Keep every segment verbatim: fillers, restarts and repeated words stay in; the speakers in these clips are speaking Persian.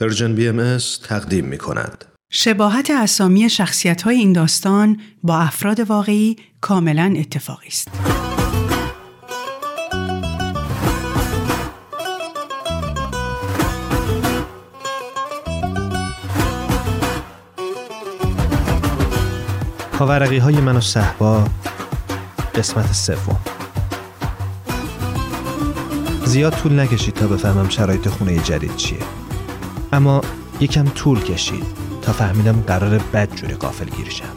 پرژن بی ام اس تقدیم می کند. شباهت اسامی شخصیت های این داستان با افراد واقعی کاملا اتفاقی است. پاورقی های من و صحبا، قسمت سوم. زیاد طول نکشید تا بفهمم شرایط خونه جدید چیه، اما یکم طول کشید تا فهمیدم قراره بدجوری غافل گیر شم.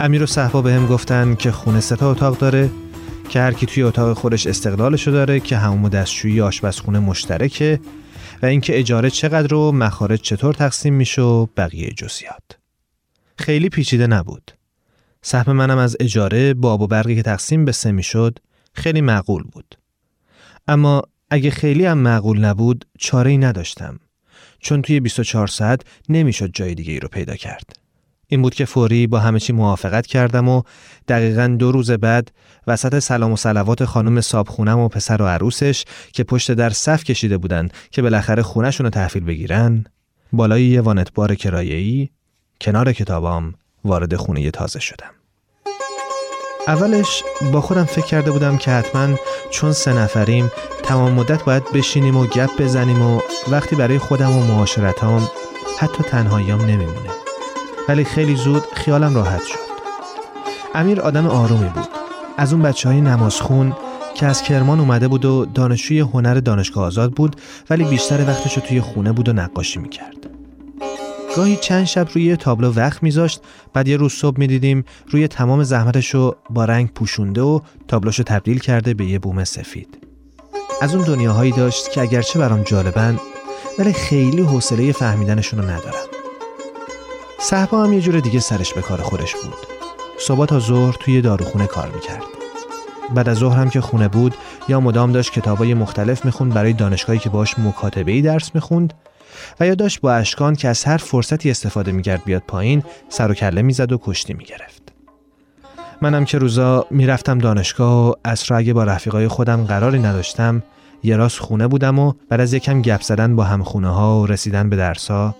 امیر و صحبا بهم گفتن که خونه سه تا اتاق داره که هر کی توی اتاق خودش استقلالشو داره، که حموم و دستشویی آشپزخونه مشترکه و اینکه اجاره چقدر و مخارج چطور تقسیم میشه و بقیه جزئیات. خیلی پیچیده نبود. سهم منم از اجاره با آب و برقی که تقسیم به سه میشد خیلی معقول بود. اما اگه خیلی هم معقول نبود چاره‌ای نداشتم، چون توی بیست و چهار ساعت نمیشد جای دیگه ای رو پیدا کرد. این بود که فوری با همه چی موافقت کردم و دقیقاً دو روز بعد وسط سلام و صلوات خانم صابخونم و پسر و عروسش که پشت در صف کشیده بودن که بالاخره خونه‌شون رو تحویل بگیرن، بالای یه وانت‌بار کرایه‌ای کنار کتابام وارد خونه تازه شدم. اولش با خودم فکر کرده بودم که حتما چون سه نفریم تمام مدت باید بشینیم و گپ بزنیم و وقتی برای خودم و معاشرتام، حتی تنهاییام نمیمونه. ولی خیلی زود خیالم راحت شد. امیر آدم آرومی بود. از اون بچه‌های نمازخون که از کرمان اومده بود و دانشجوی هنر دانشگاه آزاد بود، ولی بیشتر وقتش توی خونه بود و نقاشی می‌کرد. گاهی چند شب روی تابلو وقت میذاشت، بعد یه روز صبح میدیدیم روی تمام زحمتشو با رنگ پوشونده و تابلوشو تبدیل کرده به یه بوم سفید. از اون دنیاهایی داشت که اگرچه برام جالبن ولی خیلی حوصله فهمیدنشونو ندارم. صحبا هم یه جور دیگه سرش به کار خودش بود. صبح تا ظهر توی داروخونه کار میکرد. بعد از ظهر هم که خونه بود یا مدام داشت کتابای مختلف میخوند برای دانشگاهی که باش مکاتبه‌ای درس میخوند، و یا داشت با اشکان که از هر فرصتی استفاده می‌کرد بیاد پایین سر و کله می‌زد و کشتی می‌گرفت. منم که روزا می‌رفتم دانشگاه و عصرا اگه با رفیقای خودم قراری نداشتم یه راست خونه بودم و بعد از یکم گپ زدن با همخونه‌ها و رسیدن به درس‌ها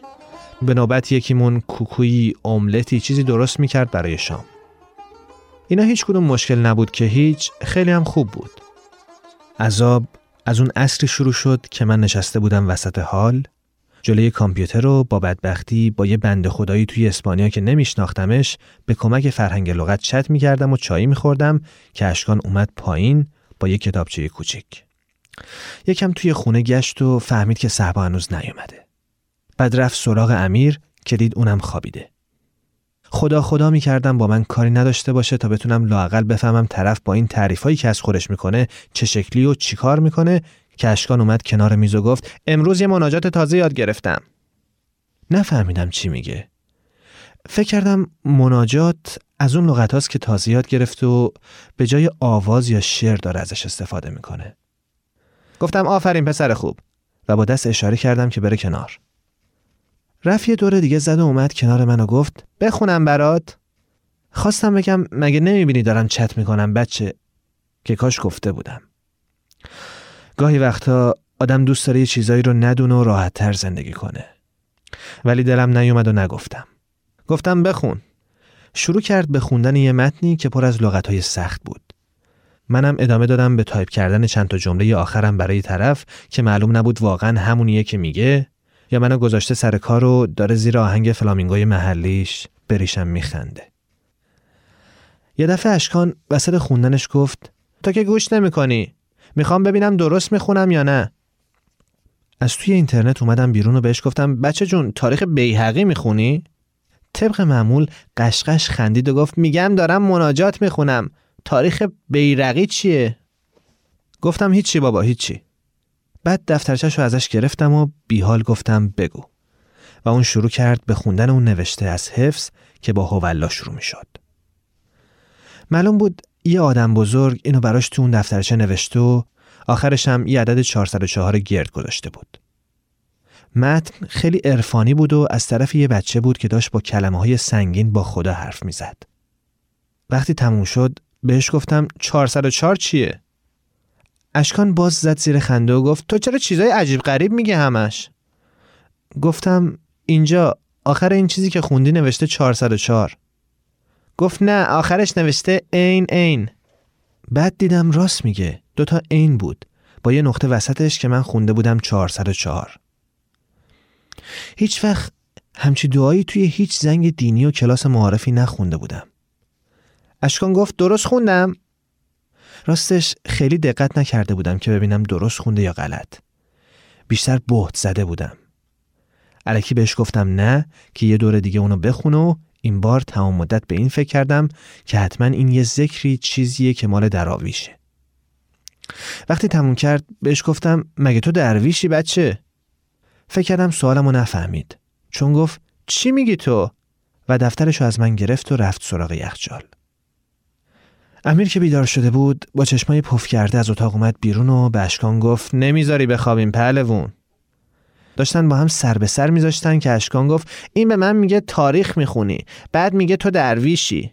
به نوبت یکیمون کوکویی، املتی، چیزی درست می‌کرد برای شام. اینا هیچ کدوم مشکل نبود که هیچ، خیلی هم خوب بود. عذاب از اون عصری شروع شد که من نشسته بودم وسط حال جلوی کامپیوتر رو با بدبختی با یه بنده خدایی توی اسپانیا که نمیشناختمش به کمک فرهنگ لغت چت می‌کردم و چایی می‌خوردم که اشکان اومد پایین با یه کتابچه کوچیک. یکم توی خونه گشت و فهمید که صحبا هنوز نیومده. بعد رفت سراغ امیر که دید اونم خوابیده. خدا خدا می‌کردم با من کاری نداشته باشه تا بتونم لااقل بفهمم طرف با این تعریفایی که از خودش می‌کنه چه شکلی و چیکار می‌کنه. که اشکان اومد کنار میز و گفت امروز یه مناجات تازه یاد گرفتم. نفهمیدم چی میگه. فکر کردم مناجات از اون لغت هاست که تازه یاد گرفت و به جای آواز یا شعر داره ازش استفاده میکنه. گفتم آفرین پسر خوب و با دست اشاره کردم که بره کنار. رفت یه دور دیگه زد و اومد کنار من و گفت بخونم برات. خواستم بگم مگه نمیبینی دارم چت میکنم بچه، که کاش گفته بودم. گاهی وقتا آدم دوست داره یه چیزایی رو ندونه و راحت‌تر زندگی کنه. ولی دلم نیومد و نگفتم. گفتم بخون. شروع کرد به خوندن یه متنی که پر از لغت‌های سخت بود. منم ادامه دادم به تایپ کردن چند تا جمله آخرم برای طرف که معلوم نبود واقعاً همونیه که میگه یا منو گذاشته سر کار و داره زیر آهنگ فلامینگوی محلیش بریشم میخنده. یه دفعه اشکان وسط خوندنش گفت تا که گوش نمی‌کنی. میخوام ببینم درست میخونم یا نه. از توی اینترنت اومدم بیرون و بهش گفتم بچه جون تاریخ بیهقی میخونی؟ طبق معمول قشقش خندید و گفت میگم دارم مناجات میخونم، تاریخ بیرقی چیه؟ گفتم هیچی بابا هیچی. بعد دفترچه‌شو ازش گرفتم و بیحال گفتم بگو، و اون شروع کرد به خوندن اون نوشته از حفظ که با هولا شروع میشد. معلوم بود یه آدم بزرگ اینو براش تو اون دفترچه نوشته و آخرش هم یه عدد چهارصد و چهار گرد گذاشته بود. متن خیلی عرفانی بود و از طرف یه بچه بود که داشت با کلمه‌های سنگین با خدا حرف میزد. وقتی تموم شد بهش گفتم چهارصد و چهار چیه؟ اشکان باز زد زیر خنده و گفت تو چرا چیزای عجیب غریب میگه همش؟ گفتم اینجا آخر این چیزی که خوندی نوشته چهارصد و چهار. گفت نه آخرش نوشته این این. بعد دیدم راست میگه، دوتا این بود با یه نقطه وسطش که من خونده بودم چهارصد و چهار. هیچ وقت همچی دعایی توی هیچ زنگ دینی و کلاس معارفی نخونده بودم. اشکان گفت درست خوندم؟ راستش خیلی دقت نکرده بودم که ببینم درست خونده یا غلط. بیشتر بهت زده بودم. الکی بهش گفتم نه که یه دور دیگه اونو بخونه و این بار تمام مدت به این فکر کردم که حتما این یه ذکری چیزیه که مال دراویشه. وقتی تموم کرد بهش گفتم مگه تو درویشی بچه؟ فکر کردم سوالمو نفهمید چون گفت چی میگی تو؟ و دفترشو از من گرفت و رفت سراغ یخچال. امیر که بیدار شده بود با چشمای پف کرده از اتاق اومد بیرون و به اشکان گفت نمیذاری بخوابیم پهلوون. داشتن با هم سر به سر میذاشتن که اشکان گفت این به من میگه تاریخ میخونی، بعد میگه تو درویشی.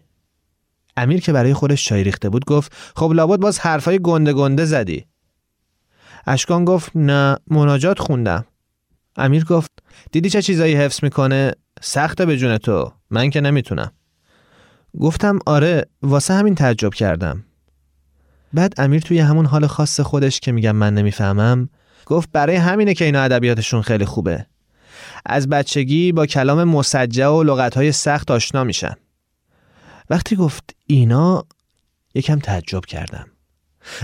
امیر که برای خودش چای ریخته بود گفت خب لابد باز حرفای گنده گنده زدی. اشکان گفت نه مناجات خوندم. امیر گفت دیدی چه چیزایی حفظ میکنه؟ سخته به جون تو، من که نمیتونم. گفتم آره، واسه همین تعجب کردم. بعد امیر توی همون حال خاص خودش که میگم من نمیفهمم گفت برای همینه که اینا ادبیاتشون خیلی خوبه. از بچگی با کلام مسجع و لغت‌های سخت آشنا میشن. وقتی گفت اینا یکم تعجب کردم.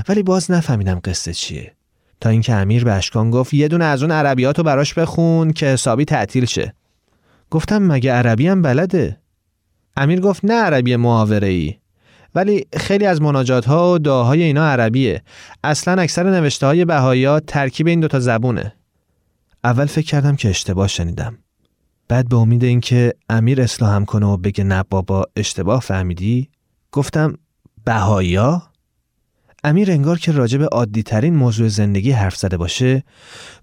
ولی باز نفهمیدم قصه چیه. تا اینکه امیر به اشکان گفت یه دونه از اون عربیاتو براش بخون که حسابی تعطیل شه. گفتم مگه عربی هم بلده؟ امیر گفت نه عربی محاوره‌ای، ولی خیلی از مناجات‌ها و دعاهای اینا عربیه. اصلا اکثر نوشته‌های بهائی‌ها ترکیب این دوتا زبونه. اول فکر کردم که اشتباه شنیدم. بعد به امید اینکه امیر اصلاحم کنه و بگه نه بابا اشتباه فهمیدی، گفتم بهائی‌ها؟ امیر انگار که راجع به عادی‌ترین موضوع زندگی حرف زده باشه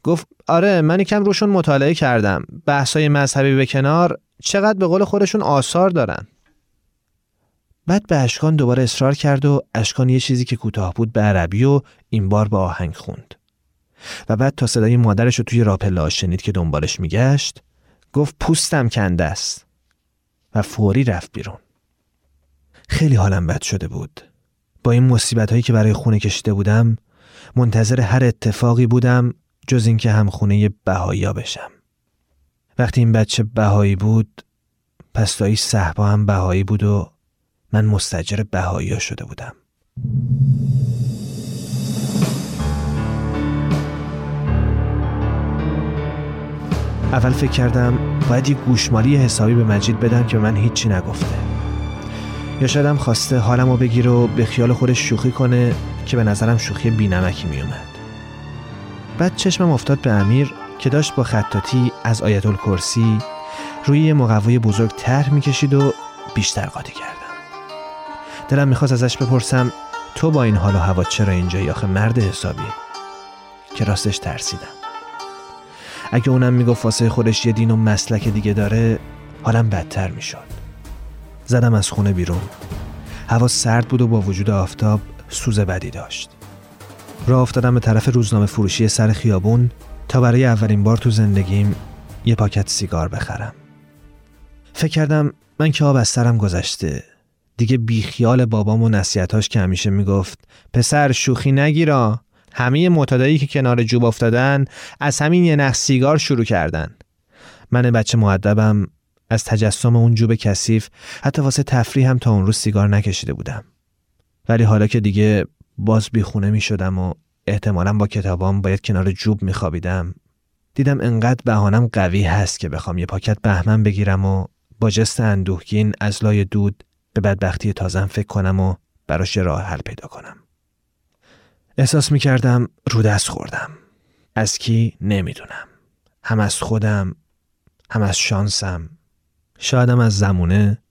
گفت آره من یکم روشون مطالعه کردم. بحث‌های مذهبی به کنار، چقدر به قول خودشون آثار دارن. بعد به اشکان دوباره اصرار کرد و اشکان یه چیزی که کوتاه بود به عربی و این بار به آهنگ خوند و بعد تا صدای مادرش رو توی راپلا شنید که دنبالش میگشت گفت پوستم کنده است و فوری رفت بیرون. خیلی حالم بد شده بود. با این مصیبت هایی که برای خونه کشیده بودم منتظر هر اتفاقی بودم جز این که هم خونه بهائی‌ها بشم. وقتی این بچه بهایی بود پس دایی صحبا هم بهایی بود و من مستاجر بهائی‌ها شده بودم. اول فکر کردم باید یه گوشمالی حسابی به مجید بدم که من هیچی نگفته، یا شاید هم خواسته حالمو بگیره و به خیال خودش شوخی کنه که به نظرم شوخی بی‌نمکی میومد. بعد چشمم افتاد به امیر که داشت با خطاطی از آیت الکرسی روی یه مقوای بزرگ طرح میکشید و بیشتر قاطی کردم. دلم میخواست ازش بپرسم تو با این حال و هوا چرا اینجایی آخه مرد حسابی؟ که راستش ترسیدم. اگه اونم میگفت واسه خودش یه دین و مسلک دیگه داره حالم بدتر میشد. زدم از خونه بیرون. هوا سرد بود و با وجود آفتاب سوز بدی داشت. راه افتادم به طرف روزنامه فروشی سر خیابون تا برای اولین بار تو زندگیم یه پاکت سیگار بخرم. فکر کردم من که آب از سرم گذشته، دیگه بیخیال بابام و نصیحتاش که همیشه میگفت پسر شوخی نگیرا، همه معتادایی که کنار جوب افتادن از همین یه نخ سیگار شروع کردن. من بچه مؤدبم از تجسم اون جوب کثیف حتی واسه تفریح هم تا اون روز سیگار نکشیده بودم. ولی حالا که دیگه باز بیخونه میشدم و احتمالاً با کتابام باید کنار جوب میخوابیدم، دیدم انقدر بهانم قوی هست که بخوام یه پاکت بهمن بگیرم و با جست اندوهگین از لای دود به بدبختی تازم فکر کنم و براش راه حل پیدا کنم. احساس می کردم رو دست خوردم. از کی نمیدونم. هم از خودم، هم از شانسم، شایدم از زمونه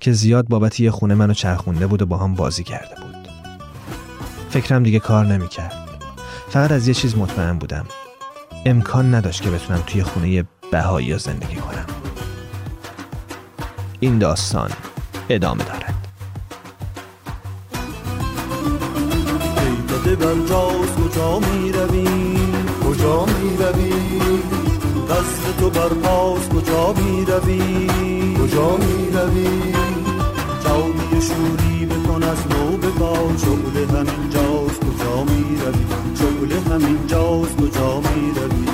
که زیاد بابت یه خونه منو چرخونده بود و با هم بازی کرده بود. فکرم دیگه کار نمی کرد. فقط از یه چیز مطمئن بودم، امکان نداشت که بتونم توی خونه بهائی‌ها زندگی کنم. این داستان ادامه دارد. ای داده برجاست کجا می روی، کجا می روی، دست تو برپاس کجا می روی کجا می روی جاوی شوری بکن از نو بپا شغل همین جاز کجا می روی شغل همین جاز کجا می روی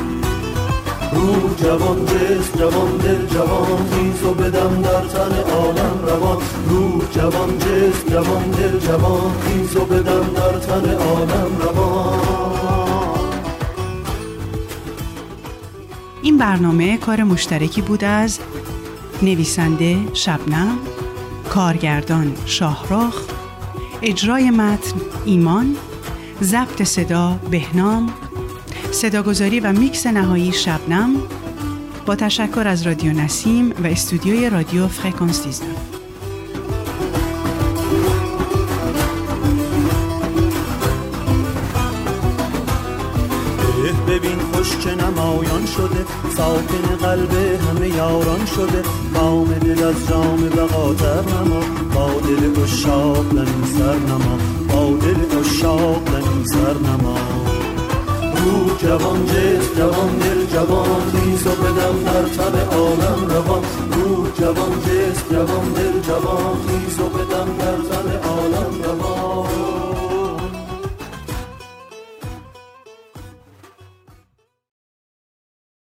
روح جوان جسم جوان دل جوان خیز و بدم در تن عالم روان روح جوان جسم جوان دل جوان خیز و بدم در تن عالم روان. این برنامه کار مشترکی بود از نویسنده شبنم، کارگردان شاهرخ، اجرای متن ایمان، ضبط صدا بهنام، صداگذاری و میکس نهایی شبنم. با تشکر از رادیو نسیم و استودیوی رادیو فرکانس دوازده. ببین خوش که نمایان شده ساکن قلب همه یاران شده بام دل از جام بقا تر نما با دل عشاق لنی سر نما با دل عشاق لنی سر نما روح جوان جسم جوان دل جوان خیز و بدم در تب عالم روان روح جوان جسم جوان دل جوان خیز و بدم در تب عالم روان.